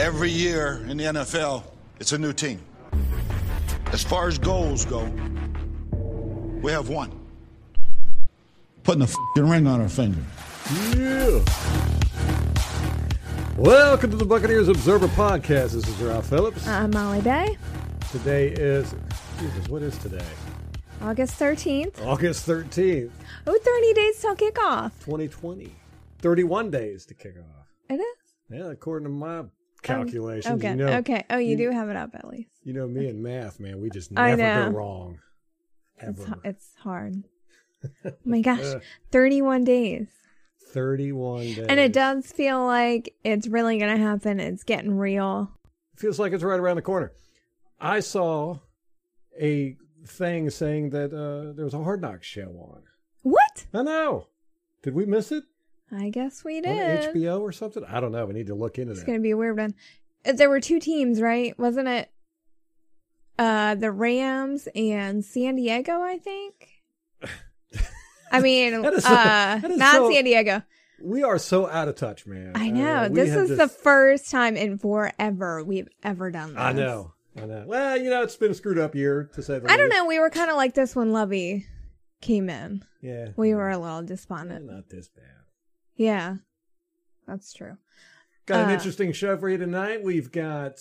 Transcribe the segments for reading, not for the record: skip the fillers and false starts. Every year in the NFL, it's a new team. As far as goals go, we have one. Putting a f***ing ring on our finger. Yeah. Welcome to the Buccaneers Observer Podcast. This is Ralph Phillips. I'm Molly Bay. Today is, what is today? August 13th. August 13th. Oh, 30 days till kickoff. 2020. 31 days to kick off. It is? Yeah, according to my calculations. Okay. You know, okay. Oh, you do have it up at least. You know me and math, man. We just never go wrong. Ever. It's hard. Oh my gosh. 31 days. 31 days. And it does feel like it's really going to happen. It's getting real. It feels like it's right around the corner. I saw a thing saying that there was a Hard Knocks show on. What? I know. Did we miss it? I guess we did. On HBO or something? I don't know. We need to look into that. It's going to be a weird one. There were two teams, right? Wasn't it the Rams and San Diego, I think? I mean, San Diego. We are so out of touch, man. I know. This is the first time in forever we've ever done this. I know. Well, you know, it's been a screwed up year, to say the least. I don't know. We were kind of like this when Lovie came in. Yeah. We were a little despondent. Yeah, not this bad. Yeah, that's true. Got an interesting show for you tonight. We got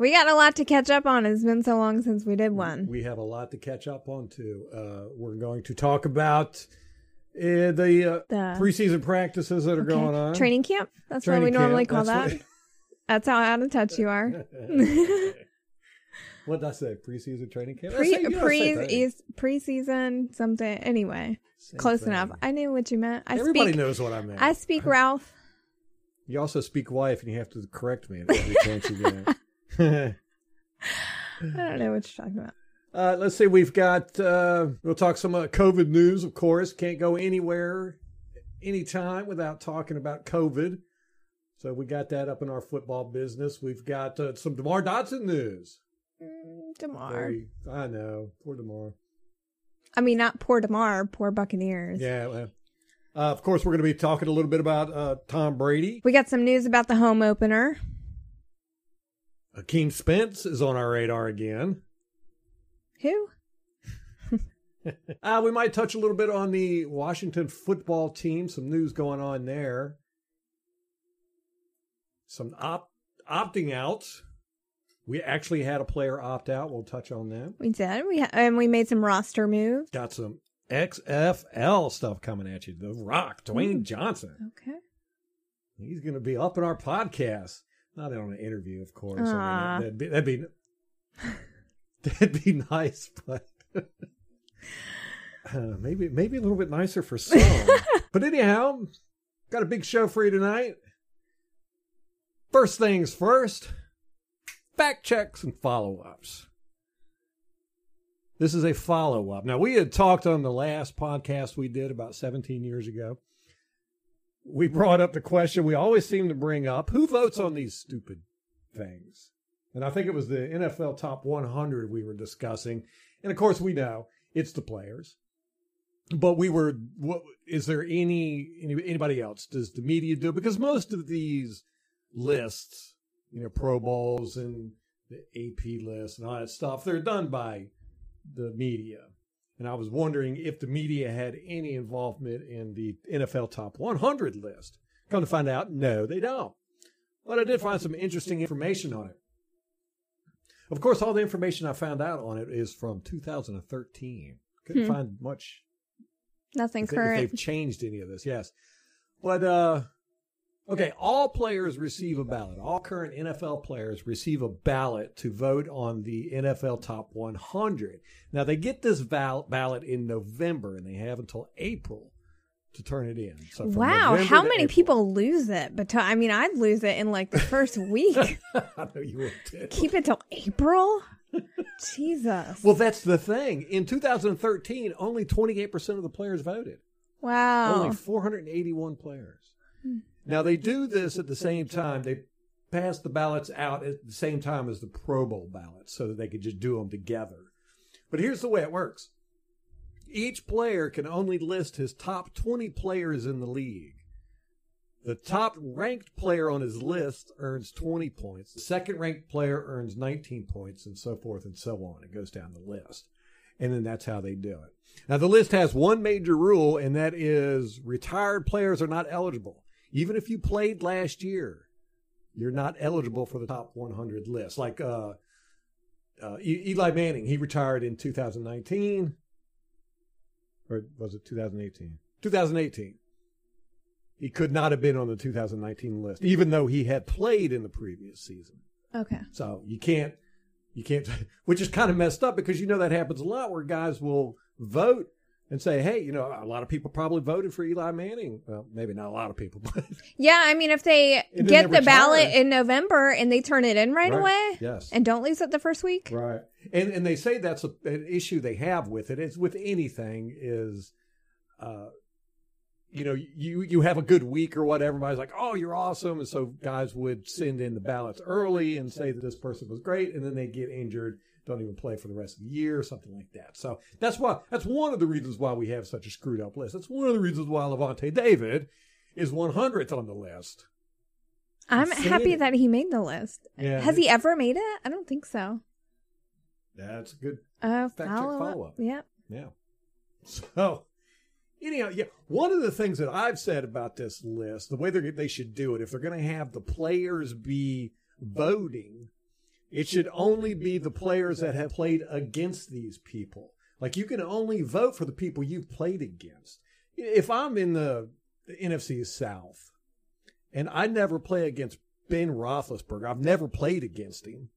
a lot to catch up on. It's been so long since we did one. We have a lot to catch up on, too. We're going to talk about the preseason practices that are going on. Training camp. That's what we normally call that. That's how out of touch you are. What did I say? Preseason training camp? Preseason something. Anyway, close enough. I knew what you meant. Everybody knows what I meant. I speak Ralph. You also speak wife, and you have to correct me every chance you get. I don't know what you're talking about. Let's see. We've got, we'll talk some COVID news, of course. Can't go anywhere, anytime without talking about COVID. So we got that up in our football business. We've got some DeMar Dotson news. DeMar. I know. Poor DeMar. I mean, not poor DeMar, poor Buccaneers. Yeah. Well, of course, we're going to be talking a little bit about Tom Brady. We got some news about the home opener. Akeem Spence is on our radar again. Who? We might touch a little bit on the Washington Football Team. Some news going on there. Some opting outs. We actually had a player opt out. We'll touch on that. We did. We made some roster moves. Got some XFL stuff coming at you. The Rock, Dwayne Johnson. Okay. He's going to be up in our podcast. Not on an interview, of course. I mean, that'd be nice, but maybe a little bit nicer for some. But anyhow, got a big show for you tonight. First things first, fact checks and follow-ups. This is a follow-up. Now, we had talked on the last podcast we did about 17 years ago. We brought up the question we always seem to bring up. Who votes on these stupid things? And I think it was the NFL Top 100 we were discussing. And, of course, we know it's the players. But we were, is there anybody else? Does the media do it? Because most of these lists, you know, Pro Bowls and the AP list and all that stuff, they're done by the media. And I was wondering if the media had any involvement in the NFL Top 100 list. Come to find out, no, they don't. But I did find some interesting information on it. Of course, all the information I found out on it is from 2013. Couldn't find much. Nothing current. If they've changed any of this, yes. But, okay, all players receive a ballot. All current NFL players receive a ballot to vote on the NFL Top 100. Now, they get this ballot in November, and they have until April to turn it in. So wow, how many people lose it? But I mean, I'd lose it in like the first week. I know you would too. Keep it till April? Jesus. Well, that's the thing. In 2013, only 28% of the players voted. Wow. Only 481 players. Now, they do this at the same time. They pass the ballots out at the same time as the Pro Bowl ballots so that they could just do them together. But here's the way it works. Each player can only list his top 20 players in the league. The top-ranked player on his list earns 20 points. The second-ranked player earns 19 points, and so forth and so on. It goes down the list. And then that's how they do it. Now, the list has one major rule, and that is retired players are not eligible. Even if you played last year, you're not eligible for the top 100 list. Like Eli Manning, he retired in 2019. Or was it 2018? 2018. He could not have been on the 2019 list, even though he had played in the previous season. Okay. So you can't, which is kind of messed up because you know that happens a lot where guys will vote and say, hey, you know, a lot of people probably voted for Eli Manning. Well, maybe not a lot of people, but. Yeah, I mean, if they get the ballot in November and they turn it in right away and don't lose it the first week. Right. And they say that's an issue they have with it. It's with anything is, you know, you have a good week or whatever. Everybody's like, oh, you're awesome. And so guys would send in the ballots early and say that this person was great. And then they get injured, don't even play for the rest of the year or something like that. So that's one of the reasons why we have such a screwed up list. That's one of the reasons why Levante David is 100th on the list. I'm happy that he made the list. Yeah, has he ever made it? I don't think so. That's a good fact check follow-up. Yep. Yeah. So. Anyhow, yeah, one of the things that I've said about this list, the way they should do it, if they're going to have the players be voting, it should only be the players that have played against these people. Like, you can only vote for the people you've played against. If I'm in the NFC South and I never play against Ben Roethlisberger, I've never played against him,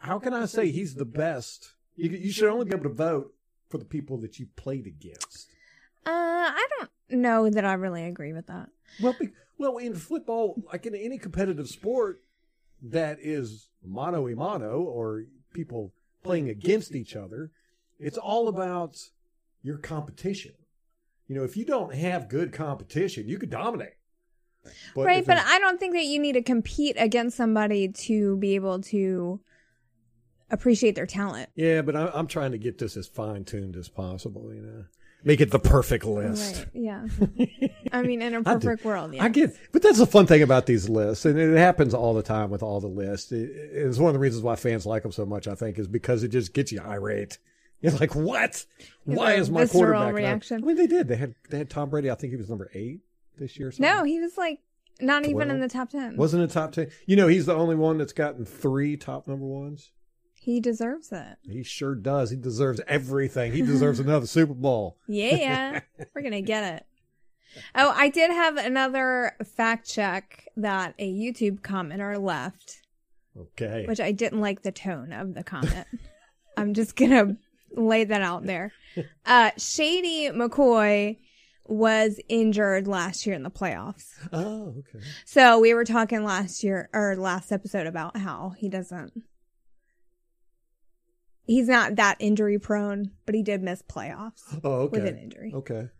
how can I say he's the best? You should only be able to vote for the people that you played against. I don't know that I really agree with that. Well, in football, like in any competitive sport that is mano a mano or people playing against each other, it's all about your competition. You know, if you don't have good competition, you could dominate. But I don't think that you need to compete against somebody to be able to appreciate their talent. Yeah, but I'm trying to get this as fine-tuned as possible, you know. Make it the perfect list. Right. Yeah. I mean, in a perfect world. Yeah. But that's the fun thing about these lists. And it happens all the time with all the lists. It's one of the reasons why fans like them so much, I think, is because it just gets you irate. It's like, what? Why is my quarterback? Reaction. I mean, they did. They had Tom Brady. I think he was number 8 this year. Or something. No, he was like not 12. Even in the top 10. Wasn't in the top 10. You know, he's the only one that's gotten 3 top number ones. He deserves it. He sure does. He deserves everything. He deserves another Super Bowl. Yeah. We're going to get it. Oh, I did have another fact check that a YouTube commenter left. Okay. Which I didn't like the tone of the comment. I'm just going to lay that out there. Shady McCoy was injured last year in the playoffs. Oh, okay. So we were talking last episode about how he doesn't. He's not that injury prone, but he did miss playoffs with an injury. Okay.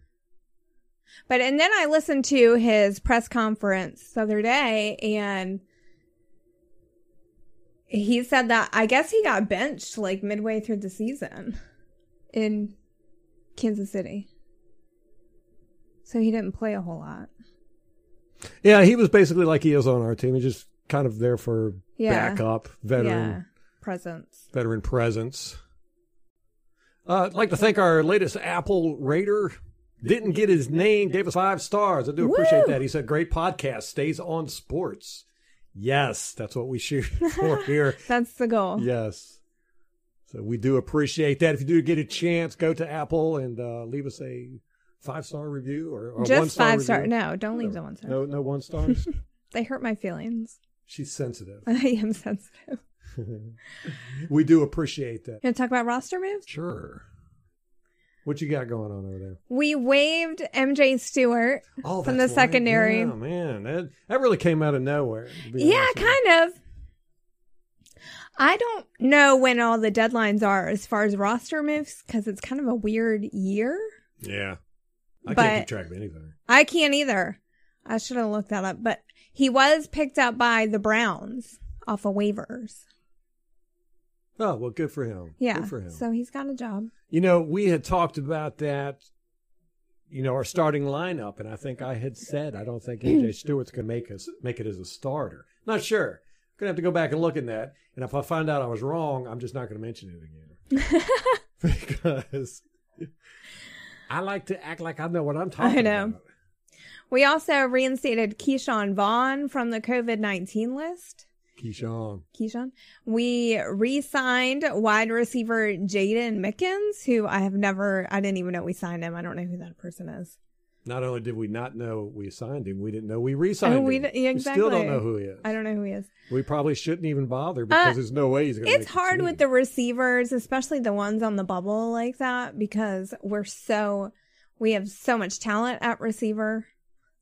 But, and then I listened to his press conference the other day, and he said that I guess he got benched like midway through the season in Kansas City. So he didn't play a whole lot. Yeah, he was basically like he is on our team. He's just kind of there for backup, veteran. Yeah. Veteran presence. I'd like to thank our latest Apple rater. Didn't get his name, gave us 5 stars. I do appreciate that. He said, great podcast, stays on sports. Yes, that's what we shoot for here. That's the goal. Yes. So we do appreciate that. If you do get a chance, go to Apple and leave us a 5-star review or just 1-star 5-star. Review. No, don't leave the 1-star. No 1-stars. They hurt my feelings. She's sensitive. I am sensitive. We do appreciate that. You want to talk about roster moves? Sure. What you got going on over there? We waived MJ Stewart from the secondary. Oh, yeah, man. That really came out of nowhere. Yeah, kind of. I don't know when all the deadlines are as far as roster moves because it's kind of a weird year. Yeah. I can't keep track of anything. I can't either. I should have looked that up. But he was picked up by the Browns off of waivers. Oh, well, good for him. Yeah, good for him. So he's got a job. You know, we had talked about that you know, our starting lineup. And I think I had said, I don't think MJ Stewart's going to make it as a starter. Not sure. I'm going to have to go back and look at that. And if I find out I was wrong, I'm just not going to mention it again. Because I like to act like I know what I'm talking about. We also reinstated Keyshawn Vaughn from the COVID-19 list. Keyshawn. We re-signed wide receiver Jaden Mickens, who I didn't even know we signed him. I don't know who that person is. Not only did we not know we signed him, we didn't know we re-signed him. Exactly. We still don't know who he is. I don't know who he is. We probably shouldn't even bother because there's no way he's going to make it. It's hard with the receivers, especially the ones on the bubble like that, because we have so much talent at receiver.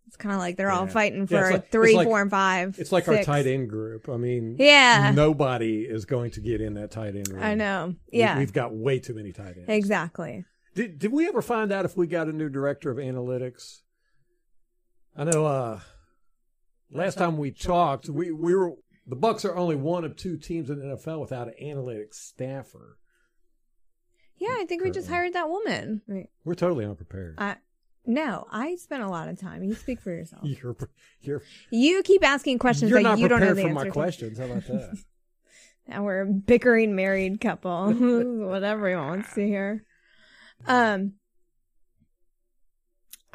It's kind of like they're all fighting for three, four, and five. It's like our tight end group. I mean, nobody is going to get in that tight end room. I know. Yeah. We've got way too many tight ends. Exactly. Did we ever find out if we got a new director of analytics? I know last time we talked, we were the Bucs are only one of two teams in the NFL without an analytics staffer. Yeah, I think we just hired that woman. I mean, we're totally unprepared. No, I spent a lot of time. You speak for yourself. You keep asking questions that you don't know the answer to. You're not prepared for my questions. How about that? Now we're a bickering married couple. Whatever he wants to hear. I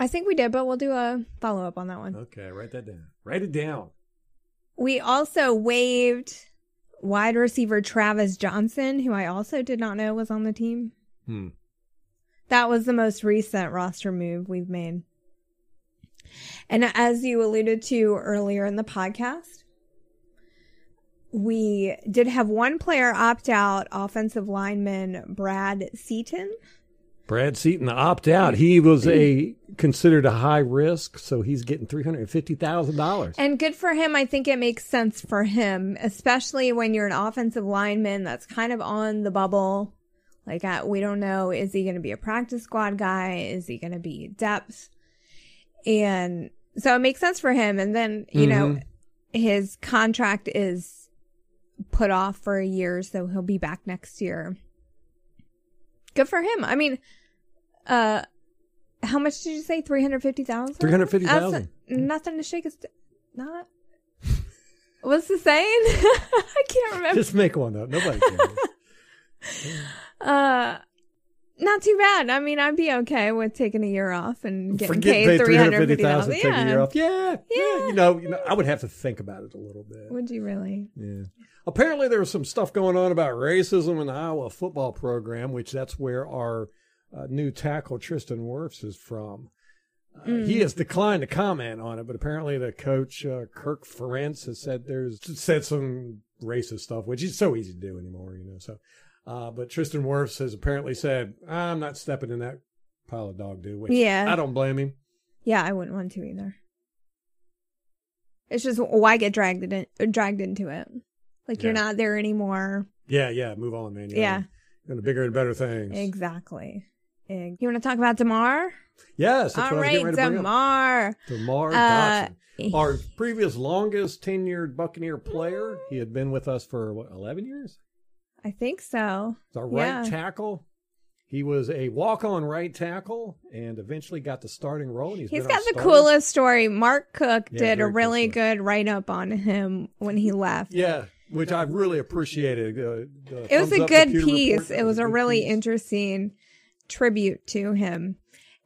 think we did, but we'll do a follow-up on that one. Okay, write that down. Write it down. We also waived wide receiver Travis Johnson, who I also did not know was on the team. That was the most recent roster move we've made. And as you alluded to earlier in the podcast, we did have one player opt out, offensive lineman Brad Seaton. Brad Seaton, the opt out. He was considered a high risk, so he's getting $350,000. And good for him. I think it makes sense for him, especially when you're an offensive lineman that's kind of on the bubble. Like, we don't know, is he going to be a practice squad guy? Is he going to be depth? And so it makes sense for him. And then, you know, his contract is put off for a year, so he'll be back next year. Good for him. I mean, how much did you say? $350,000? $350,000. Nothing to shake. Not. What's the saying? I can't remember. Just make one up. Nobody cares. Not too bad. I mean, I'd be okay with taking a year off and getting paid $350,000. Yeah. Taking a year off. Yeah. You know, I would have to think about it a little bit. Would you really? Yeah. Apparently, there was some stuff going on about racism in the Iowa football program, which that's where our new tackle Tristan Wirfs is from. He has declined to comment on it, but apparently, the coach Kirk Ferentz has said said some racist stuff, which is so easy to do anymore, you know. So. But Tristan Wirfs has apparently said, I'm not stepping in that pile of dog do, which I don't blame him. Yeah, I wouldn't want to either. It's just, why get dragged into it? Like, you're not there anymore. Yeah, move on, man. You're into bigger and better things. Exactly. You want to talk about DeMar? Yes. That's all right, DeMar. DeMar Dotson. Our previous longest tenured Buccaneer player. He had been with us for, what, 11 years? I think so. The right tackle. He was a walk-on right tackle and eventually got the starting role. And he's got the coolest story. Mark Cook did a really good write-up on him when he left. Yeah, which I really appreciated. It was a good piece. It was a really interesting tribute to him.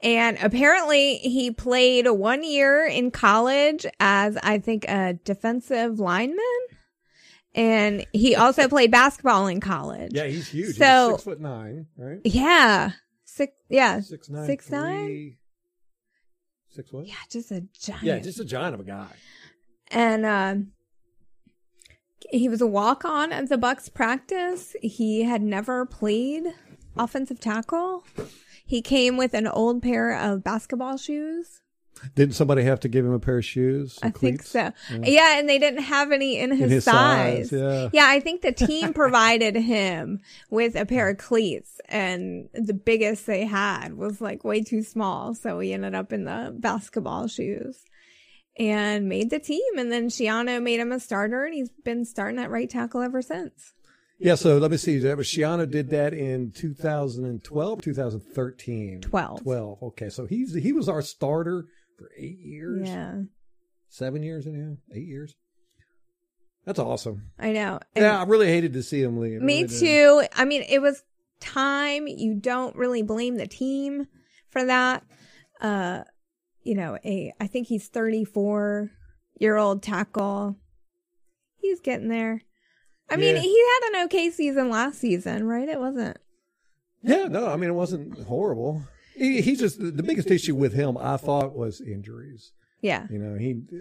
And apparently he played 1 year in college as, I think, a defensive lineman. And he also played basketball in college. Yeah, he's huge. So, he's 6'9", right? Yeah. Six what? Yeah, just a giant. Yeah, just a giant of a guy. And he was a walk-on at the Bucs practice. He had never played offensive tackle. He came with an old pair of basketball shoes. Didn't somebody have to give him a pair of shoes? I think so. Yeah, and they didn't have any in his size. Yeah, I think the team provided him with a pair of cleats, and the biggest they had was like way too small. So he ended up in the basketball shoes and made the team. And then Schiano made him a starter, and he's been starting at right tackle ever since. Yeah, so let me see. That was Schiano did that in 2012, 2013. 12. Okay, so he was our starter for 8 years. Yeah. 7 years in here. 8 years. That's awesome. I know. And yeah, I really hated to see him leave. Me too. I mean, it was time. You don't really blame the team for that. You know, I think he's 34-year-old tackle. He's getting there. I mean, he had an okay season last season, right? It wasn't. Yeah, no, I mean, it wasn't horrible. He just, the biggest issue with him, I thought, was injuries. Yeah. You know,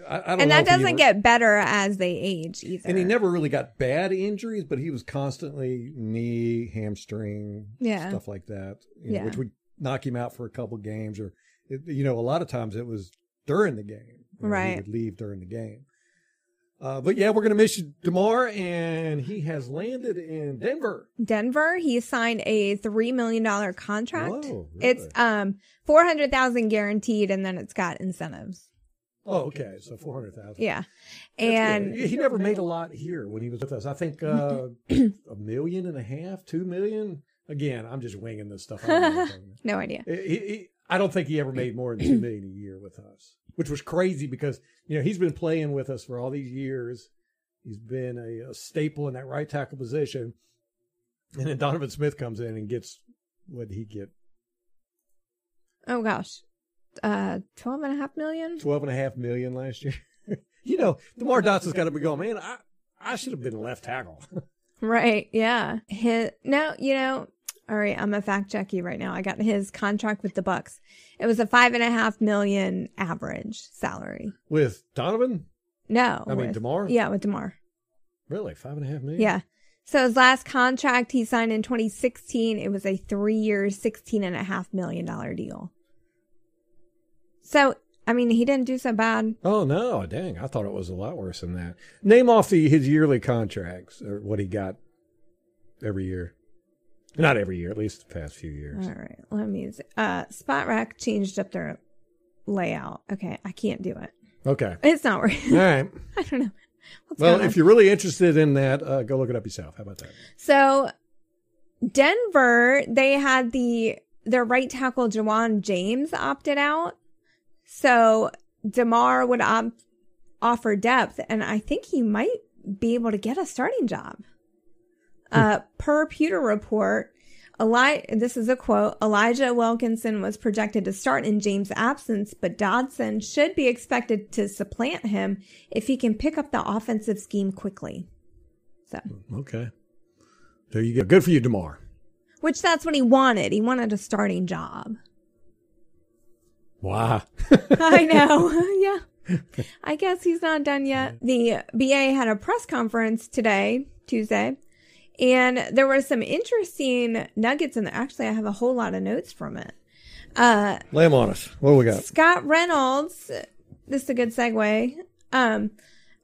that doesn't get better as they age either. And he never really got bad injuries, but he was constantly knee, hamstring, stuff like that, you know, which would knock him out for a couple games or, you know, a lot of times it was during the game. Right. He would leave during the game. But yeah, we're going to miss you, DeMar, and he has landed in Denver. He signed a $3 million contract. Whoa, really? It's $400,000 guaranteed, and then it's got incentives. Oh, okay. So $400,000. Yeah. And he never made a lot here when he was with us. I think $1.5 million, $2 million. Again, I'm just winging this stuff. No idea. I don't think he ever made more than $2 million a year with us, which was crazy because, you know, he's been playing with us for all these years. He's been a staple in that right tackle position. And then Donovan Smith comes in and gets what he get. Oh, gosh. $12.5 million? $12.5 million last year. You know, DeMar Dotson's got to be going, man, I should have been left tackle. Right. Yeah. All right, I'm a fact checky right now. I got his contract with the Bucs. It was a $5.5 million average salary. With Donovan? No. I mean DeMar? Yeah, with DeMar. Really? $5.5 million? Yeah. So his last contract he signed in 2016, it was a 3-year, $16.5 million deal. So, I mean, he didn't do so bad. Oh, no. Dang. I thought it was a lot worse than that. Name off his yearly contracts or what he got every year. Not every year, at least the past few years. All right. Let me use it. SpotRec changed up their layout. Okay. I can't do it. Okay. It's not working. All right. I don't know. Well, if you're really interested in that, go look it up yourself. How about that? So, Denver, they had their right tackle, Jawan James, opted out. So DeMar would offer depth, and I think he might be able to get a starting job. Per Pewter Report, this is a quote, Elijah Wilkinson was projected to start in James' absence, but Dotson should be expected to supplant him if he can pick up the offensive scheme quickly. So okay. There you go. Good for you, DeMar. Which that's what he wanted. He wanted a starting job. Wow. I know. Yeah. I guess he's not done yet. The BA had a press conference today, Tuesday, and there were some interesting nuggets in there. Actually, I have a whole lot of notes from it. Lay them on us. What do we got? Scott Reynolds, this is a good segue,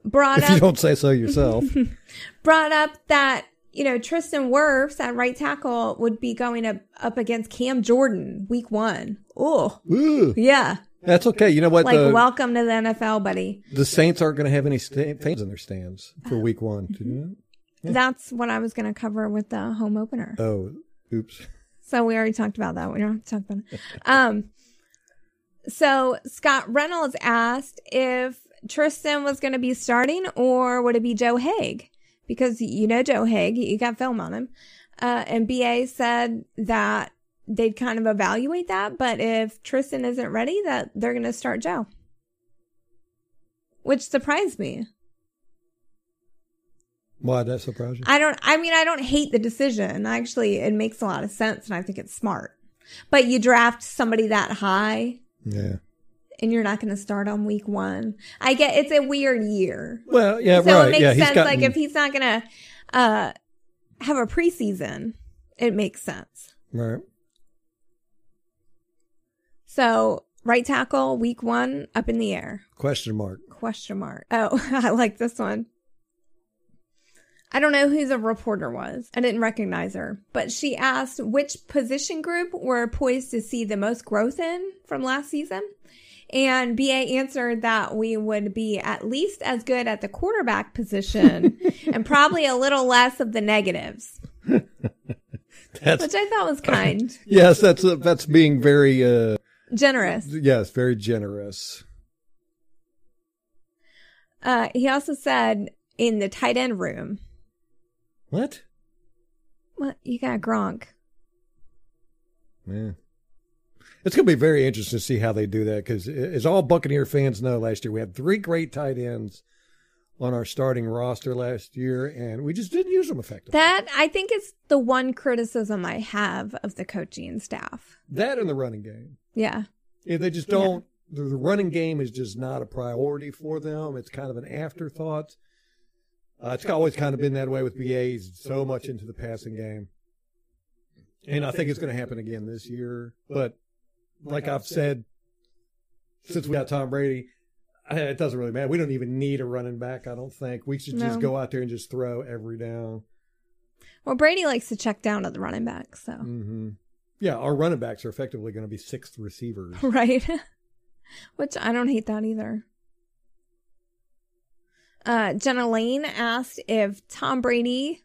brought up... If you don't say so yourself. Brought up that, you know, Tristan Wirfs at right tackle would be going up against Cam Jordan week 1. Ooh. Yeah. That's okay. You know what? Like, welcome to the NFL, buddy. The Saints aren't going to have any fans in their stands for week 1. Mm-hmm. Yeah. That's what I was going to cover with the home opener. Oh, oops. So we already talked about that. We don't have to talk about it. So Scott Reynolds asked if Tristan was going to be starting or would it be Joe Hague? Because you know Joe Hague, you got film on him. And BA said that they'd kind of evaluate that, but if Tristan isn't ready, that they're going to start Joe. Which surprised me. Why that surprised you? I don't hate the decision. Actually, it makes a lot of sense, and I think it's smart. But you draft somebody that high. Yeah. And you're not going to start on week 1. I get it's a weird year. Well, yeah, so right. So it makes sense. Like if he's not going to have a preseason, it makes sense. Right. So right tackle week 1 up in the air. Question mark. Oh, I like this one. I don't know who the reporter was. I didn't recognize her. But she asked which position group we're poised to see the most growth in from last season. And BA answered that we would be at least as good at the quarterback position and probably a little less of the negatives, which I thought was kind. Yes, that's being very generous. Yes, very generous. He also said in the tight end room. What? Well, you got Gronk. Yeah. It's going to be very interesting to see how they do that because, as all Buccaneer fans know, last year we had three great tight ends on our starting roster last year, and we just didn't use them effectively. That, I think, is the one criticism I have of the coaching staff. That and the running game. Yeah. If they just don't. Yeah. The running game is just not a priority for them. It's kind of an afterthought. It's always kind of been that way with BA. He's so much into the passing game. And I think it's going to happen again this year, but like I've said, since we got Tom Brady, it doesn't really matter. We don't even need a running back, I don't think. We should just go out there and just throw every down. Well, Brady likes to check down at the running back, so. Mm-hmm. Yeah, our running backs are effectively going to be sixth receivers. Right. Which I don't hate that either. Jenna Lane asked if Tom Brady,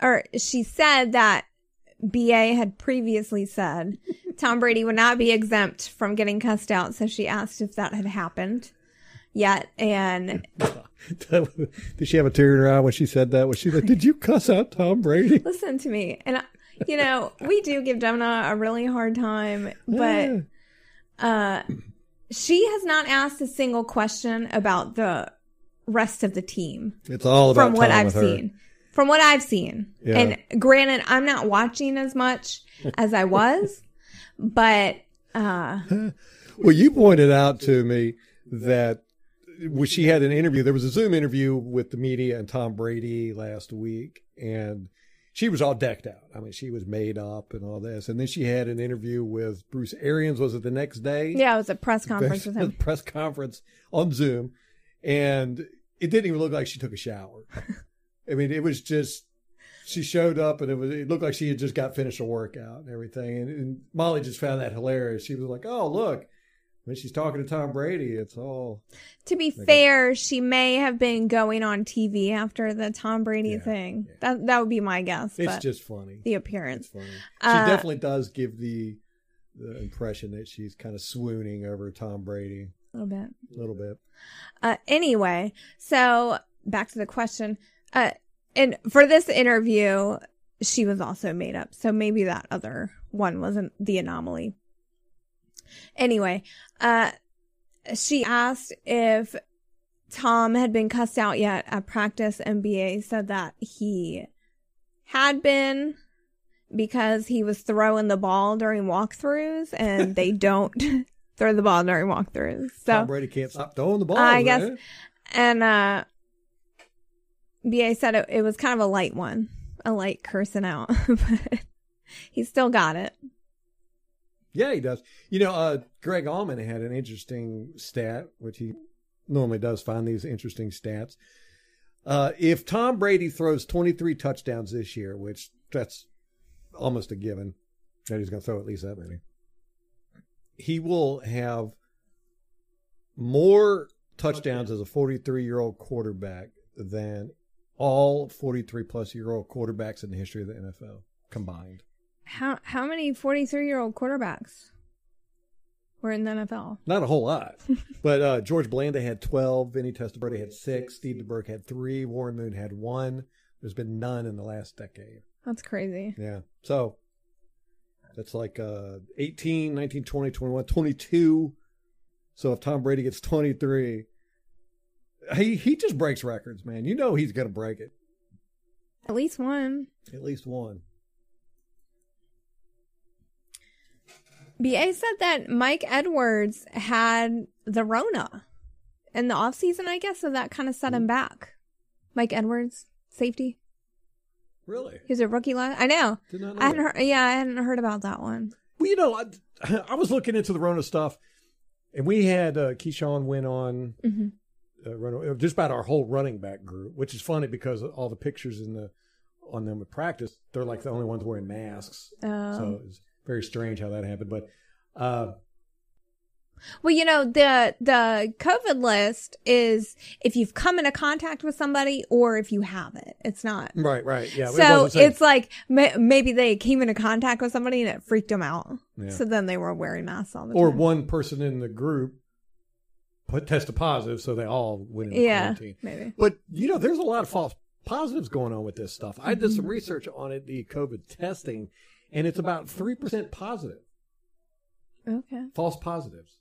or she said that BA had previously said Tom Brady would not be exempt from getting cussed out, so she asked if that had happened yet. And did she have a tear in her eye when she said that? Was she like, "Did you cuss out Tom Brady?" Listen to me, and you know we do give Demna a really hard time, but she has not asked a single question about the rest of the team. It's all about From what I've seen, yeah. And granted, I'm not watching as much as I was. But, well, you pointed out to me that she had an interview. There was a Zoom interview with the media and Tom Brady last week, and she was all decked out. I mean, she was made up and all this. And then she had an interview with Bruce Arians. Was it the next day? Yeah, it was a press conference with him. Press conference on Zoom. And it didn't even look like she took a shower. I mean, it was just, she showed up, and it looked like she had just got finished a workout and everything. And Molly just found that hilarious. She was like, "Oh, look, when she's talking to Tom Brady, it's all." To be fair, she may have been going on TV after the Tom Brady thing. Yeah. That would be my guess. It's just funny. The appearance. It's funny. She definitely does give the impression that she's kind of swooning over Tom Brady. A little bit. A little bit. Anyway, so back to the question. And for this interview, she was also made up. So maybe that other one wasn't the anomaly. Anyway, she asked if Tom had been cussed out yet at practice, and BA said that he had been because he was throwing the ball during walkthroughs, and they don't throw the ball during walkthroughs. So Tom Brady can't stop throwing the ball, I guess. Man. And, BA said it was kind of a light one, a light cursing out, but he still got it. Yeah, he does. You know, Greg Allman had an interesting stat, which he normally does find these interesting stats. If Tom Brady throws 23 touchdowns this year, which that's almost a given that he's going to throw at least that many, he will have more touchdowns as a 43-year-old quarterback than all 43-plus-year-old quarterbacks in the history of the NFL combined. How many 43-year-old quarterbacks were in the NFL? Not a whole lot. But George Blanda had 12. Vinny Testaverde had 6. Steve DeBerk had 3. Warren Moon had 1. There's been none in the last decade. That's crazy. Yeah. So that's like 18, 19, 20, 21, 22. So if Tom Brady gets 23... He just breaks records, man. You know he's going to break it. At least one. At least one. BA said that Mike Edwards had the Rona in the offseason, I guess, so that kind of set him back. Mike Edwards, safety. Really? He was a rookie last. I know. Did not know. I hadn't heard about that one. Well, you know, I was looking into the Rona stuff, and we had Keyshawn went on. Mm-hmm. Just about our whole running back group, which is funny because all the pictures on them at practice, they're like the only ones wearing masks. So it's very strange how that happened. But Well, you know, the COVID list is if you've come into contact with somebody or if you haven't. It's not. Right. Yeah. So it's like maybe they came into contact with somebody and it freaked them out. Yeah. So then they were wearing masks all the time. Or one person in the group tested positive, so they all went into quarantine. Yeah, maybe. But, you know, there's a lot of false positives going on with this stuff. I did some research on it, the COVID testing, and it's about 3% positive. Okay. False positives.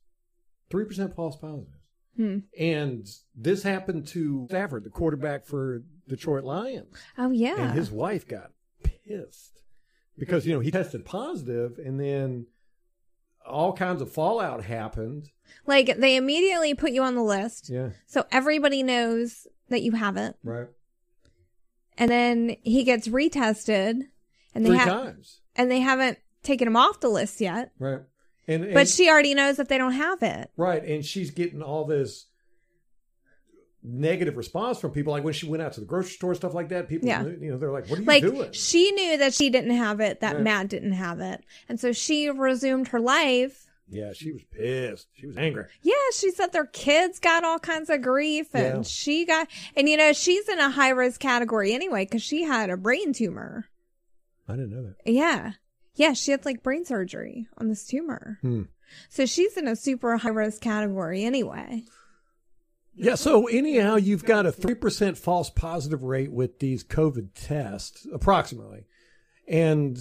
3% false positives. Hmm. And this happened to Stafford, the quarterback for Detroit Lions. Oh, yeah. And his wife got pissed because, you know, he tested positive and then all kinds of fallout happened. Like, they immediately put you on the list. Yeah. So everybody knows that you haven't. Right. And then he gets retested. And they Three times. And they haven't taken him off the list yet. Right. And, but she already knows that they don't have it. Right. And she's getting all this negative response from people. Like when she went out to the grocery store, stuff like that, people, you know, they're like, what are you doing? She knew that she didn't have it, that Matt didn't have it. And so she resumed her life. Yeah, she was pissed. She was angry. Yeah, she said their kids got all kinds of grief. And she got, and you know, she's in a high risk category anyway, because she had a brain tumor. I didn't know that. Yeah. Yeah, she had like brain surgery on this tumor. Hmm. So she's in a super high risk category anyway. Yeah, so anyhow, you've got a 3% false positive rate with these COVID tests, approximately. And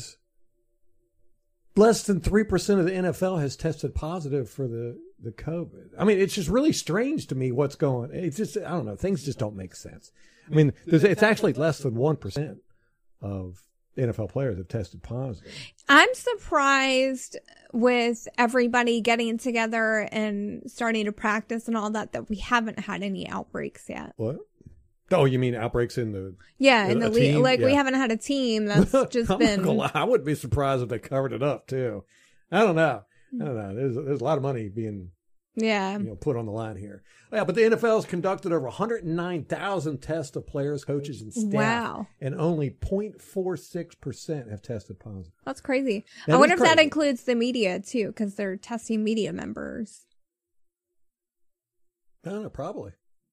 less than 3% of the NFL has tested positive for the COVID. I mean, it's just really strange to me what's going on. It's just, I don't know, things just don't make sense. I mean, it's actually less than 1% of NFL players have tested positive. I'm surprised with everybody getting together and starting to practice and all that, that we haven't had any outbreaks yet. What? Oh, you mean outbreaks in the in the league? Like we haven't had a team that's just I wouldn't be surprised if they covered it up too. I don't know. There's a lot of money being put on the line here. Yeah, but the NFL has conducted over 109,000 tests of players, coaches, and staff. Wow. And only 0.46% have tested positive. That's crazy. I wonder if that includes the media, too, because they're testing media members. I don't know, probably.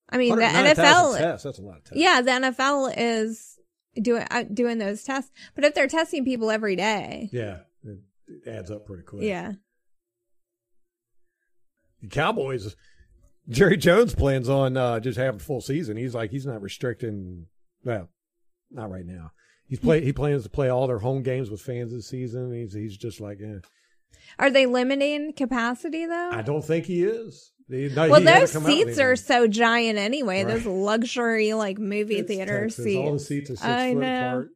I mean, the NFL tests, that's a lot of tests. Yeah, the NFL is doing those tests. But if they're testing people every day. Yeah, it adds up pretty quick. Yeah. The Cowboys, Jerry Jones plans on just having full season. He's like, he's not restricting. Well, not right now. He plans to play all their home games with fans this season. He's just like, Are they limiting capacity though? I don't think he is. Those seats are so giant anyway. Right. Those luxury like movie theater seats. All the seats are 6 foot apart.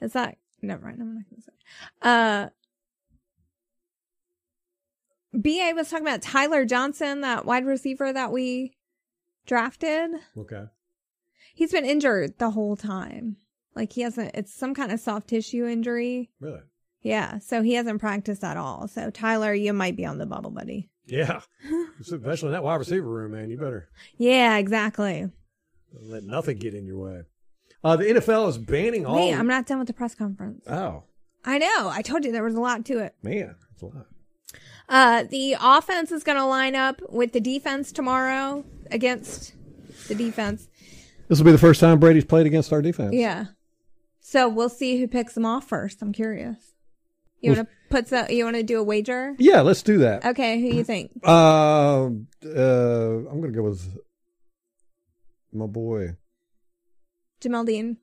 Is that never mind? I'm not gonna say. BA was talking about Tyler Johnson, that wide receiver that we drafted. Okay. He's been injured the whole time. Like it's some kind of soft tissue injury. Really? Yeah. So he hasn't practiced at all. So Tyler, you might be on the bubble, buddy. Yeah. Especially in that wide receiver room, man. You better. Yeah, exactly. Don't let nothing get in your way. The NFL is banning all. I'm not done with the press conference. Oh. I know. I told you there was a lot to it. Man, it's a lot. The offense is going to line up with the defense tomorrow against the defense. This will be the first time Brady's played against our defense. Yeah. So we'll see who picks them off first. I'm curious. You want to do a wager? Yeah, let's do that. Okay. Who do you think? I'm going to go with my boy. Jamal Dean.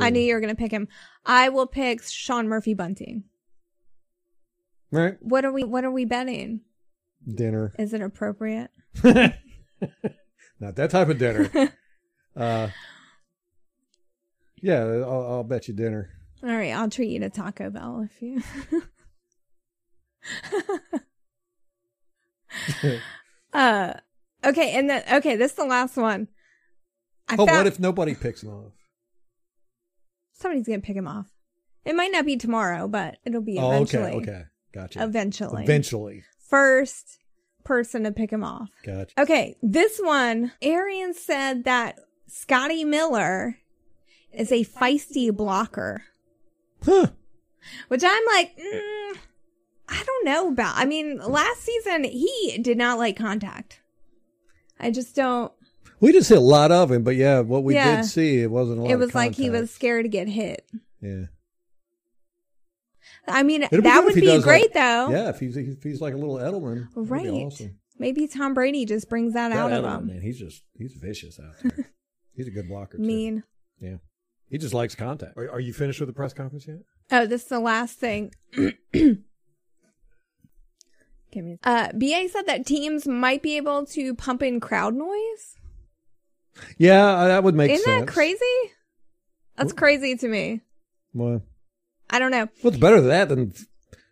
I knew you were going to pick him. I will pick Sean Murphy Bunting. Right. What are we betting? Dinner. Is it appropriate? Not that type of dinner. Yeah, I'll bet you dinner. All right, I'll treat you to Taco Bell if you. Okay, and then this is the last one. What if nobody picks him off? Somebody's gonna pick him off. It might not be tomorrow, but it'll be eventually. Okay. Gotcha. Eventually. First person to pick him off. Gotcha. Okay. This one, Arian said that Scotty Miller is a feisty blocker. Huh. Which I'm like, I don't know about. I mean, last season, he did not like contact. I just don't. We just hit a lot of him, but yeah, what we did see, it wasn't a lot of contact. It was like he was scared to get hit. Yeah. I mean, that would be great, though. Yeah, if he's like a little Edelman. Right. Awesome. Maybe Tom Brady just brings that out of him. Man, he's vicious out there. He's a good blocker, too. Mean. Yeah. He just likes contact. Are you finished with the press conference yet? Oh, this is the last thing. BA said that teams might be able to pump in crowd noise. Yeah, that would make sense. Isn't that crazy? That's crazy to me. Well, I don't know. What's better than that than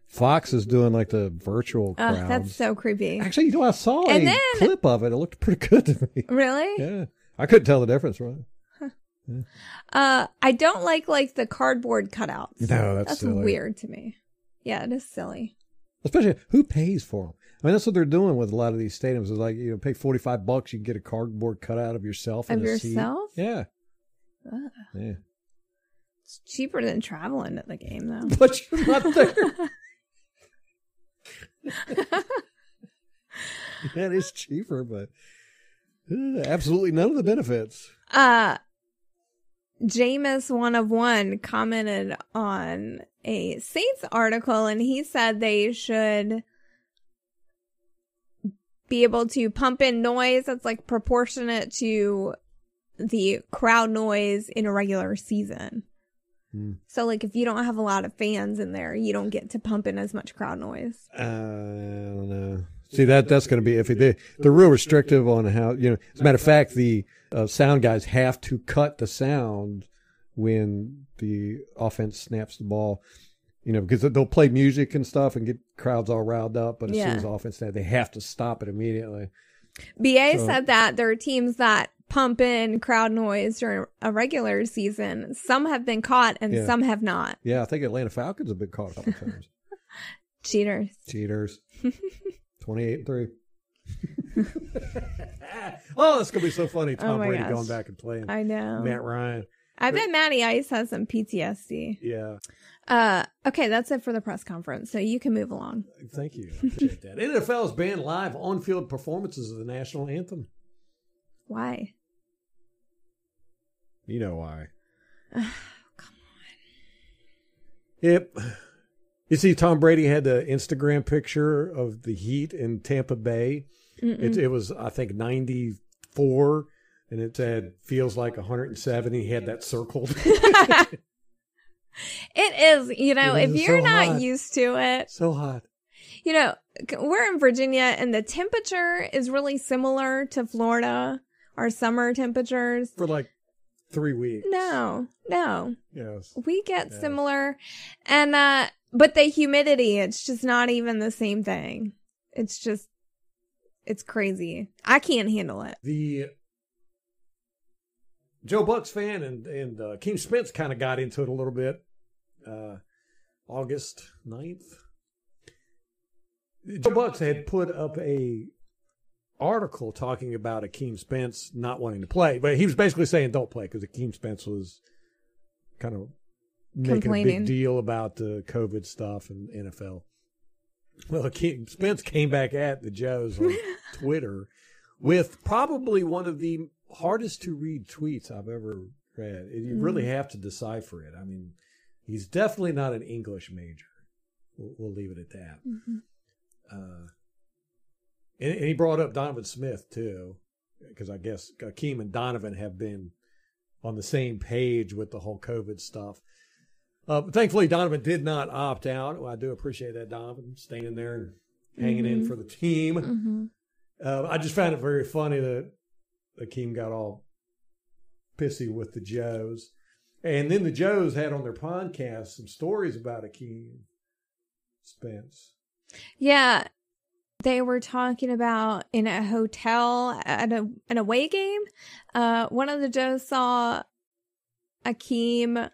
Fox is doing like the virtual crowds? Oh, that's so creepy. Actually, you know, I saw a clip of it. It looked pretty good to me. Really? Yeah. I couldn't tell the difference, right? Yeah. I don't like the cardboard cutouts. No, that's silly. Weird to me. Yeah, it is silly. Especially who pays for them? I mean, that's what they're doing with a lot of these stadiums. Is like, you know, pay $45, you can get a cardboard cutout of yourself. Of yourself? Seat. Yeah. Yeah. It's cheaper than traveling at the game, though. But you're not there. Yeah, it is cheaper, but absolutely none of the benefits. Jameis 1 of 1 commented on a Saints article, and he said they should be able to pump in noise that's like proportionate to the crowd noise in a regular season. Hmm. So, like, if you don't have a lot of fans in there, you don't get to pump in as much crowd noise. I don't know. See, that's going to be iffy. They're real restrictive on how, you know, as a matter of fact, the sound guys have to cut the sound when the offense snaps the ball, you know, because they'll play music and stuff and get crowds all riled up. But as soon as the offense snaps, they have to stop it immediately. BA said that there are teams that pump in crowd noise during a regular season. Some have been caught and some have not. Yeah, I think Atlanta Falcons have been caught a couple times. Cheaters. 28-3. Oh, that's going to be so funny. Tom Brady going back and playing. I know. Matt Ryan. I bet Matty Ice has some PTSD. Yeah. Okay, that's it for the press conference, so you can move along. Thank you. I appreciate that. NFL has banned live on-field performances of the national anthem. Why? You know why. Oh, come on. Yep. You see, Tom Brady had the Instagram picture of the Heat in Tampa Bay. It was, I think, 94, and it said, feels like 170. He had that circled. It is, you know, if you're so not hot, used to it. So hot. You know, we're in Virginia, and the temperature is really similar to Florida, our summer temperatures. For like 3 weeks. No. Yes. We get similar, and, but the humidity, it's just not even the same thing. It's just, it's crazy. I can't handle it. The Joe Bucks fan and Akeem Spence kind of got into it a little bit. August 9th. Joe Bucks had put up a article talking about Akeem Spence not wanting to play. But he was basically saying don't play because Akeem Spence was kind of making a big deal about the COVID stuff and NFL. Well, Akeem Spence came back at the Joes on Twitter with probably one of the hardest to read tweets I've ever read. You really have to decipher it. I mean, he's definitely not an English major. We'll leave it at that. Mm-hmm. And he brought up Donovan Smith, too, because I guess Akeem and Donovan have been on the same page with the whole COVID stuff. Thankfully, Donovan did not opt out. Well, I do appreciate that, Donovan, staying in there and hanging in for the team. Mm-hmm. I just found it very funny that Akeem got all pissy with the Joes. And then the Joes had on their podcast some stories about Akeem Spence. Yeah. They were talking about in a hotel at an away game. One of the Joes saw Akeem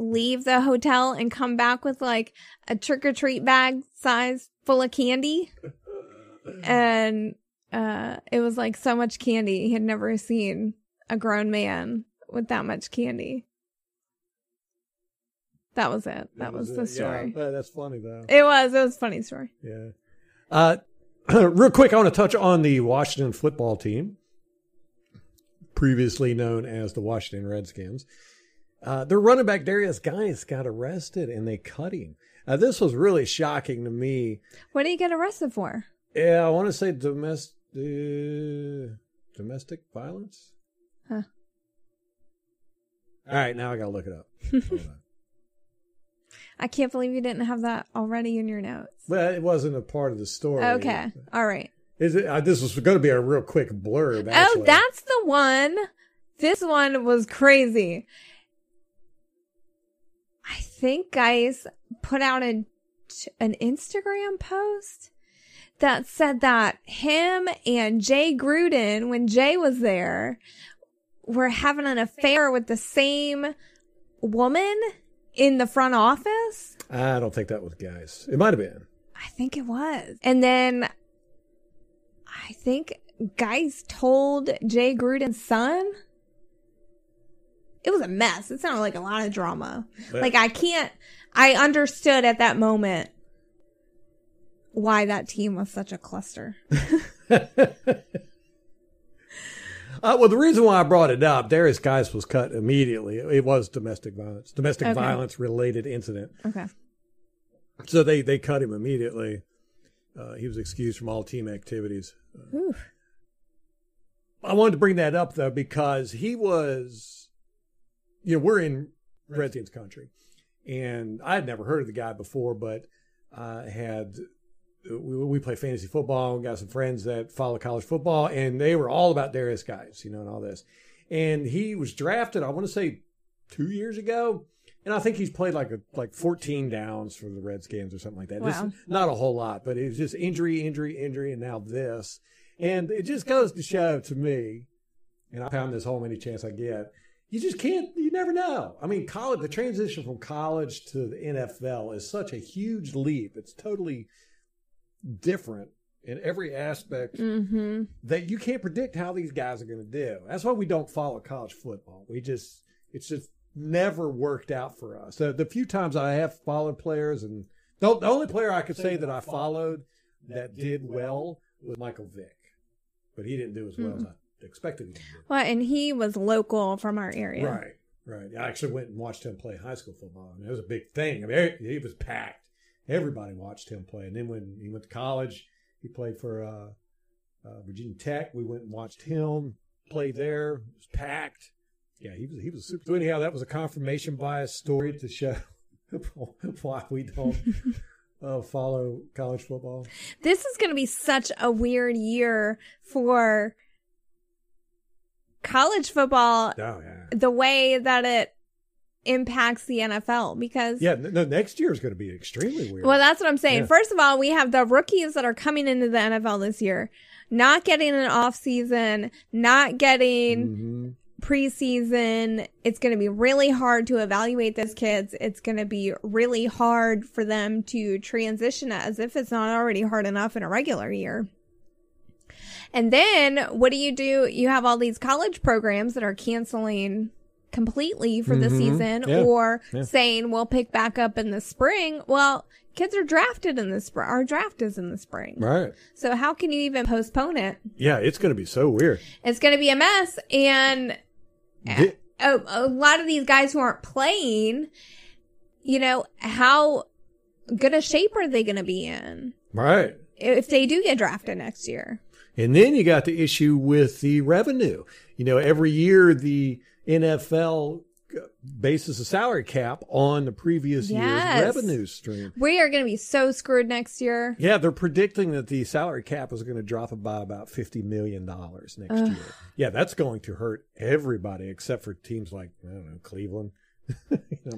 leave the hotel and come back with like a trick-or-treat bag size full of candy. And it was like so much candy. He had never seen a grown man with that much candy. That was it. That was the story. Yeah, that's funny, though. It was a funny story. Yeah. Real quick, I want to touch on the Washington Football Team, previously known as the Washington Redskins. Their running back, Darrius Guice, got arrested, and they cut him. This was really shocking to me. What did he get arrested for? Yeah, I want to say domestic violence. Huh. All right, now I got to look it up. Hold on. I can't believe you didn't have that already in your notes. Well, it wasn't a part of the story. Okay, all right. This was going to be a real quick blurb, actually. Oh, that's the one. This one was crazy. I think Guice put out an Instagram post that said that him and Jay Gruden, when Jay was there, were having an affair with the same woman in the front office. I don't think that was Guice. It might have been. I think it was. And then I think Guice told Jay Gruden's son. It was a mess. It sounded like a lot of drama. But, I understood at that moment why that team was such a cluster. Well, the reason why I brought it up, Darrius Guice was cut immediately. It was domestic violence related incident. Okay. So they cut him immediately. He was excused from all team activities. Oof. I wanted to bring that up, though, because he was, we're in Redskins country, and I had never heard of the guy before, but we play fantasy football and got some friends that follow college football, and they were all about Darrius Guice, and all this. And he was drafted, I want to say, 2 years ago. And I think he's played like 14 downs for the Redskins or something like that. Wow. Not a whole lot, but it was just injury, and now this. And it just goes to show to me, and I pound this home any chance I get, you just can't, you never know. I mean, college, the transition from college to the NFL is such a huge leap. It's totally different in every aspect that you can't predict how these guys are going to do. That's why we don't follow college football. It's just never worked out for us. So the few times I have followed players, and the only player I could say that I followed that did well was Michael Vick, but he didn't do as well as I expected him to do. Well, and he was local from our area. Right. I actually went and watched him play high school football. I mean, it was a big thing. I mean, he was packed. Everybody watched him play. And then when he went to college, he played for Virginia Tech. We went and watched him play there. It was packed. Yeah, he was super. So anyhow, that was a confirmation bias story to show why we don't follow college football. This is going to be such a weird year for college football. Oh, yeah. The way that it impacts the NFL, because next year is going to be extremely weird. Well, that's what I'm saying. Yeah. First of all, we have the rookies that are coming into the NFL this year, not getting an off season, not getting preseason. It's going to be really hard to evaluate those kids. It's going to be really hard for them to transition as if it's not already hard enough in a regular year. And then what do? You have all these college programs that are canceling completely for the season or saying we'll pick back up in the spring. Well, kids are drafted in the spring. Our draft is in the spring. Right. So how can you even postpone it? Yeah, it's going to be so weird. It's going to be a mess. And a lot of these guys who aren't playing, how good a shape are they going to be in? Right. If they do get drafted next year. And then you got the issue with the revenue. Every year the NFL bases a salary cap on the previous year's revenue stream. We are going to be so screwed next year. Yeah, they're predicting that the salary cap is going to drop by about $50 million next year. Yeah, that's going to hurt everybody except for teams like, I don't know, Cleveland,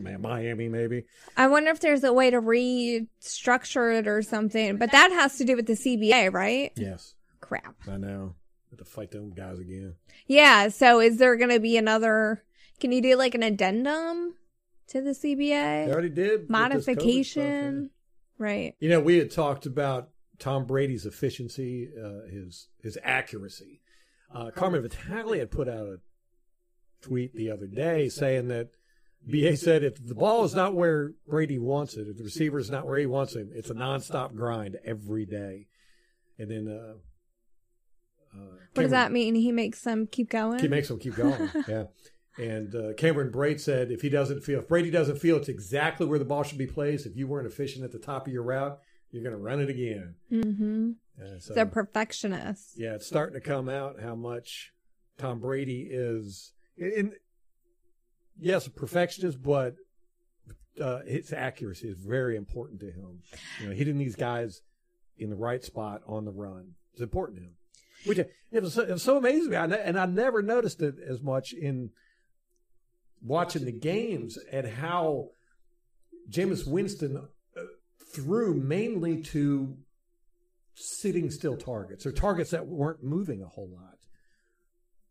Miami maybe. I wonder if there's a way to restructure it or something, but that has to do with the CBA, right? Yes. Crap. I know. To fight them guys again. Yeah, so is there going to be another? Can you do like an addendum to the CBA? They already did. Modification. Right. We had talked about Tom Brady's efficiency, his accuracy. Carmen Vitale had put out a tweet the other day saying that BA said if the ball is not where Brady wants it, if the receiver is not where he wants him, it's a nonstop grind every day. And then what does that mean? He makes them keep going? He makes them keep going, yeah. And Cameron Braid said if Brady doesn't feel it's exactly where the ball should be placed, if you weren't efficient at the top of your route, you're going to run it again. Mm-hmm. So, they're perfectionists. Yeah, it's starting to come out how much Tom Brady is. And yes, a perfectionist, but his accuracy is very important to him. You know, hitting these guys in the right spot on the run is important to him. Which it was so amazing, and I never noticed it as much in watching the games, and how Jameis Winston threw mainly to sitting still targets, or targets that weren't moving a whole lot.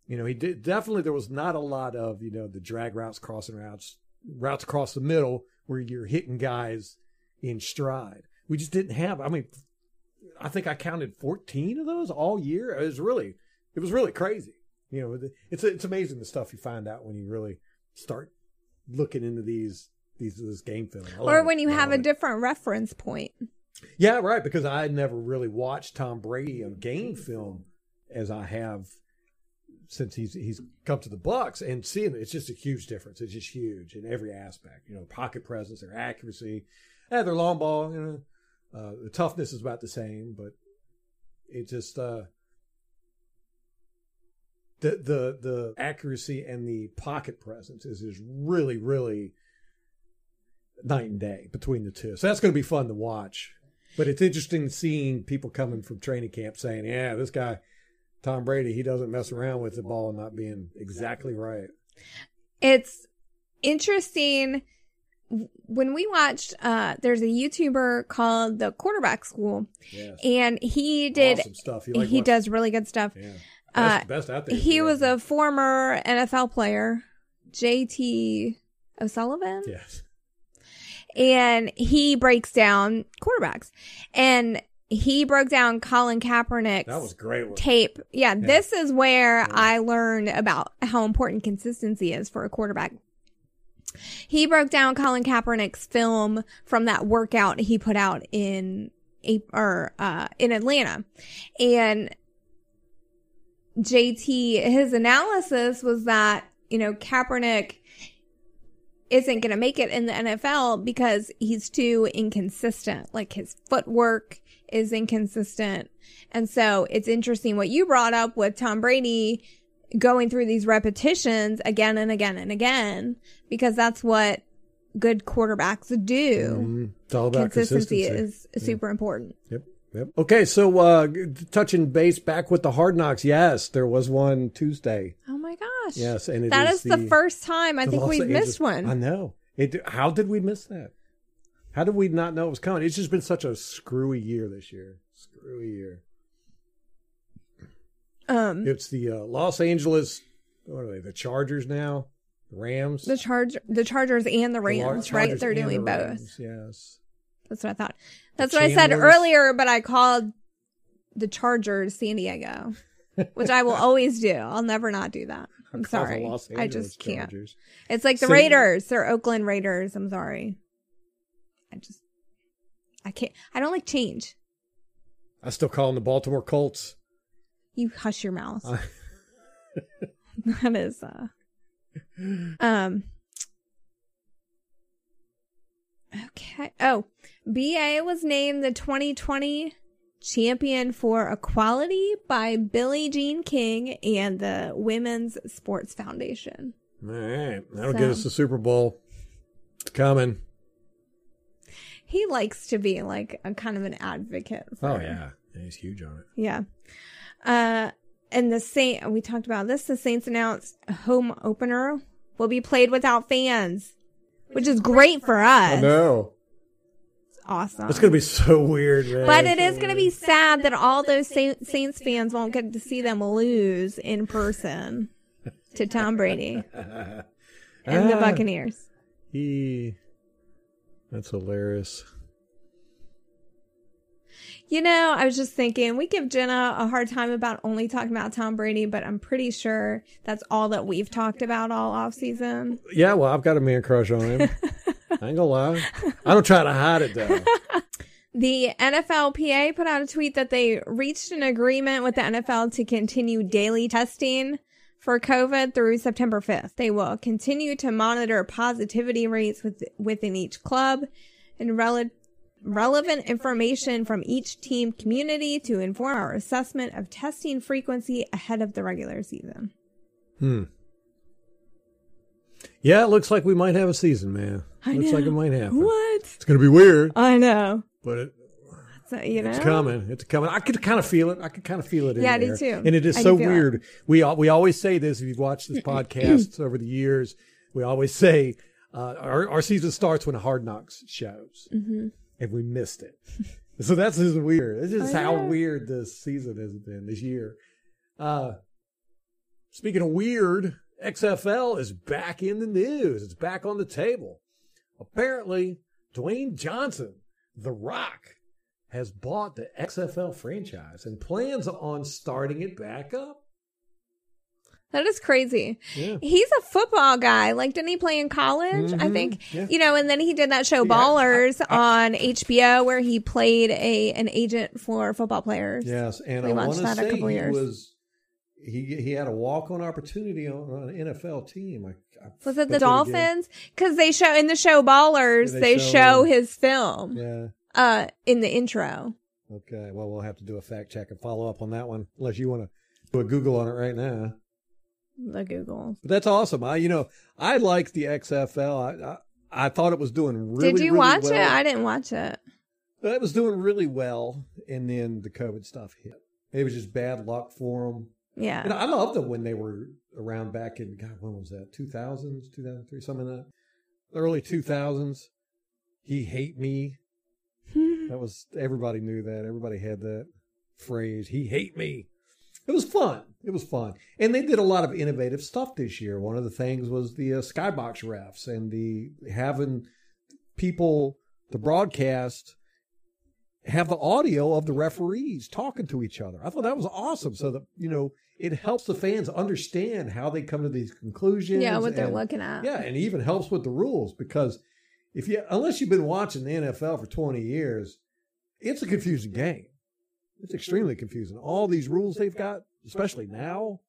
You know, he did definitely. There was not a lot of, you know, the drag routes, crossing routes across the middle where you're hitting guys in stride. We just didn't have. I mean, I think I counted 14 of those all year. It was really crazy. You know, it's amazing the stuff you find out when you really start looking into this game film. Or when you have a different reference point. Yeah, right. Because I never really watched Tom Brady on game film as I have since he's come to the Bucs, and seeing it's just a huge difference. It's just huge in every aspect. You know, pocket presence, their accuracy, their long ball. You know. The toughness is about the same, but it just the accuracy and the pocket presence is really, really night and day between the two. So that's going to be fun to watch. But it's interesting seeing people coming from training camp saying, "Yeah, this guy, Tom Brady, he doesn't mess around with the ball not being exactly right." It's interesting. When we watched, there's a YouTuber called The Quarterback School, yes. And he did awesome stuff. He does really good stuff. Yeah. Best out there. He was a former NFL player, JT O'Sullivan. Yes. And he breaks down quarterbacks, and he broke down Colin Kaepernick's that was great one. Tape. Yeah, yeah, this is where I learned about how important consistency is for a quarterback. He broke down Colin Kaepernick's film from that workout he put out in Atlanta. And JT, his analysis was that, you know, Kaepernick isn't going to make it in the NFL because he's too inconsistent. Like, his footwork is inconsistent. And so it's interesting what you brought up with Tom Brady going through these repetitions again and again and again, because that's what good quarterbacks do. Mm-hmm. It's all about consistency. Is super important. Yep. Okay, so touching base back with the Hard Knocks. Yes, there was one Tuesday. Oh my gosh. Yes, and that is the first time I think we've missed one. I know. How did we miss that? How did we not know it was coming? It's just been such a screwy year this year. Screwy year. It's the Los Angeles, what are they? The Chargers now, the Rams. The Chargers and the Rams, right? They're doing both. Yes, that's what I thought. That's what I said earlier, but I called the Chargers San Diego, which I will always do. I'll never not do that. I'm sorry, I just can't. It's like the Raiders. They're Oakland Raiders. I'm sorry. I can't. I don't like change. I still call them the Baltimore Colts. You hush your mouth. That is, okay. Oh, BA was named the 2020 champion for equality by Billie Jean King and the Women's Sports Foundation. All right. That'll get us the Super Bowl. It's coming. He likes to be like a kind of an advocate. Oh, yeah. He's huge on it. Yeah. And we talked about this, the Saints announced a home opener will be played without fans, which is great for us. I know. It's awesome. It's going to be so weird, man. But it is going to be sad that all those Saints fans won't get to see them lose in person to Tom Brady and the Buccaneers. That's hilarious. You know, I was just thinking, we give Jenna a hard time about only talking about Tom Brady, but I'm pretty sure that's all that we've talked about all offseason. Yeah, well, I've got a man crush on him. I ain't gonna lie. I don't try to hide it, though. The NFLPA put out a tweet that they reached an agreement with the NFL to continue daily testing for COVID through September 5th. They will continue to monitor positivity rates within each club and relevant information from each team community to inform our assessment of testing frequency ahead of the regular season. Yeah, it looks like we might have a season, man. Looks like it might happen. What? It's going to be weird. I know. But it's coming. It's coming. I could kind of feel it. Yeah, I do too. And it is so weird. We always say this, if you've watched this podcast over the years, we always say our season starts when Hard Knocks shows. Mm-hmm. And we missed it. So that's just weird. It's just how weird this season has been this year. Speaking of weird, XFL is back in the news. It's back on the table. Apparently, Dwayne Johnson, The Rock, has bought the XFL franchise and plans on starting it back up. That is crazy. Yeah. He's a football guy. Like, didn't he play in college? Mm-hmm. I think, yeah. You know, and then he did that show Ballers on HBO where he played an agent for football players. Yes. And we watched that a couple years. He had a walk-on opportunity on an NFL team. Was it the Dolphins? Because they show in the show Ballers, they show his film. Yeah. In the intro. Okay. Well, we'll have to do a fact check and follow up on that one, unless you want to do a Google on it right now. The Google. But that's awesome. I like the XFL. I thought it was doing really. Did you really watch it? I didn't watch it. But it was doing really well, and then the COVID stuff hit. It was just bad luck for them. Yeah. And I loved them when they were around back in, God, when was that? 2000s, 2003, something like that. The early 2000s. He hate me. That was, everybody knew that. Everybody had that phrase. He hate me. It was fun. And they did a lot of innovative stuff this year. One of the things was the skybox refs and the having people, the broadcast, have the audio of the referees talking to each other. I thought that was awesome. So that, you know, it helps the fans understand how they come to these conclusions. Yeah, what they're looking at. Yeah, and even helps with the rules, because unless you've been watching the NFL for 20 years, it's a confusing game. It's extremely confusing. All these rules they've got, especially now,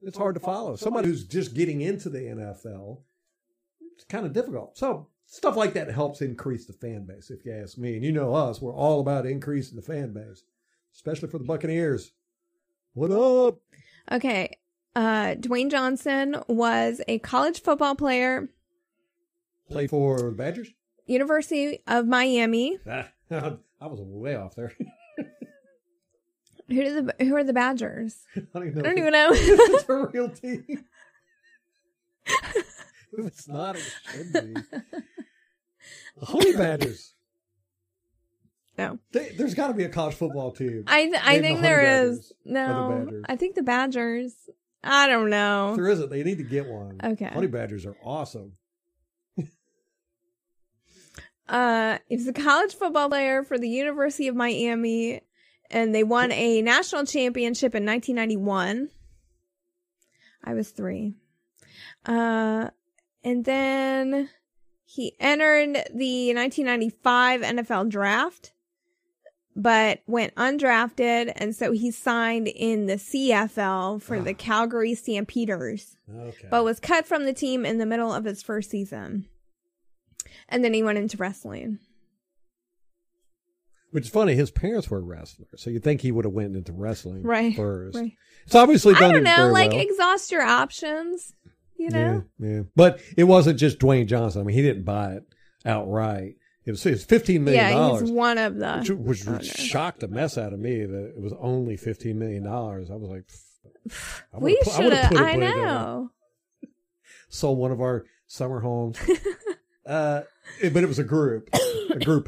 it's hard to follow. Somebody who's just getting into the NFL, it's kind of difficult. So stuff like that helps increase the fan base, if you ask me. And you know us, we're all about increasing the fan base, especially for the Buccaneers. What up? Okay. Dwayne Johnson was a college football player. Played for the Badgers? University of Miami. I was way off there. Who are the Badgers? I don't even know. It's a real team. If it's not, it should be. The Holy Badgers. No. There's got to be a college football team. I think there is. No. I think the Badgers. I don't know. If there isn't, they need to get one. Okay. Honey Badgers are awesome. He was a college football player for the University of Miami, and they won a national championship in 1991. I was 3. And then he entered the 1995 NFL draft, but went undrafted, and so he signed in the CFL for the Calgary Stampeders, but was cut from the team in the middle of his first season. And then he went into wrestling. Which is funny. His parents were wrestlers, so you'd think he would have went into wrestling first. Right. It's obviously done. I don't know. Like, exhaust your options, you know? Yeah. But it wasn't just Dwayne Johnson. I mean, he didn't buy it outright. It was $15 million. Yeah, he's one of the... Which shocked the mess out of me that it was only $15 million. I was like... We should have... I know. Sold one of our summer homes. But it was a group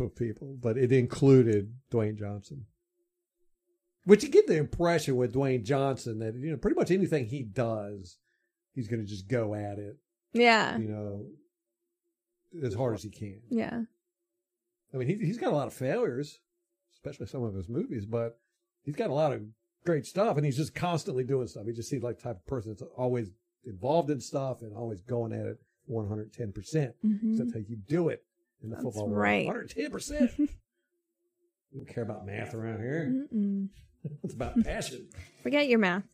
of people, but it included Dwayne Johnson. Which, you get the impression with Dwayne Johnson that, you know, pretty much anything he does, he's going to just go at it. Yeah. You know, as hard as he can. Yeah. I mean, he's got a lot of failures. especially some of his movies, but he's got a lot of great stuff, and he's just constantly doing stuff. He just seems like the type of person that's always involved in stuff and always going at it 110%. Mm-hmm. That's how you do it in the football world. Right. 110%. You don't care about math around here. Mm-mm. It's about passion. Forget your math.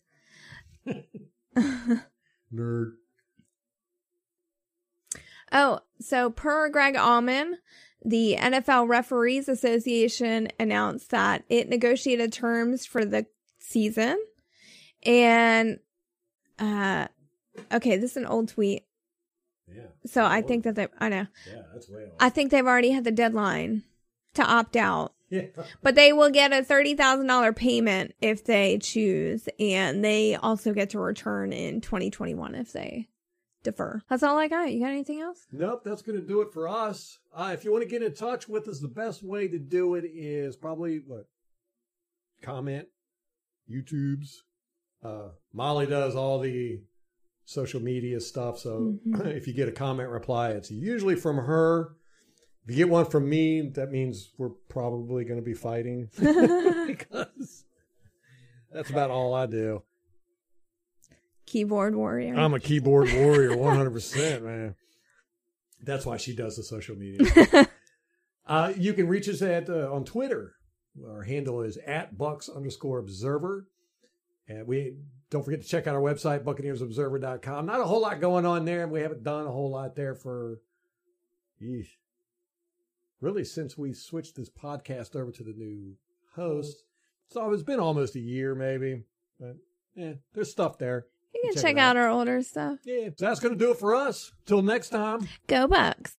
Nerd. Oh, so per Greg Allman, the NFL Referees Association announced that it negotiated terms for the season. And, okay, this is an old tweet. Yeah. So I think that I know. Yeah, that's way old. I think they've already had the deadline to opt out. Yeah. But they will get a $30,000 payment if they choose. And they also get to return in 2021 if they defer. That's all I got. You got anything else? Nope, that's going to do it for us. If you want to get in touch with us, the best way to do it is probably comment, YouTube's. Molly does all the social media stuff, so if you get a comment reply, it's usually from her. If you get one from me, that means we're probably going to be fighting because that's about all I do. Keyboard warrior. I'm a keyboard warrior, 100%, man. That's why she does the social media. You can reach us at on Twitter. Our handle is @Bucs_Observer. And we don't forget to check out our website, BuccaneersObserver.com. Not a whole lot going on there, and we haven't done a whole lot there for, really since we switched this podcast over to the new host. So it's been almost a year, maybe. But there's stuff there. You can check out our older stuff. Yeah. So that's going to do it for us. Till next time. Go Bucs.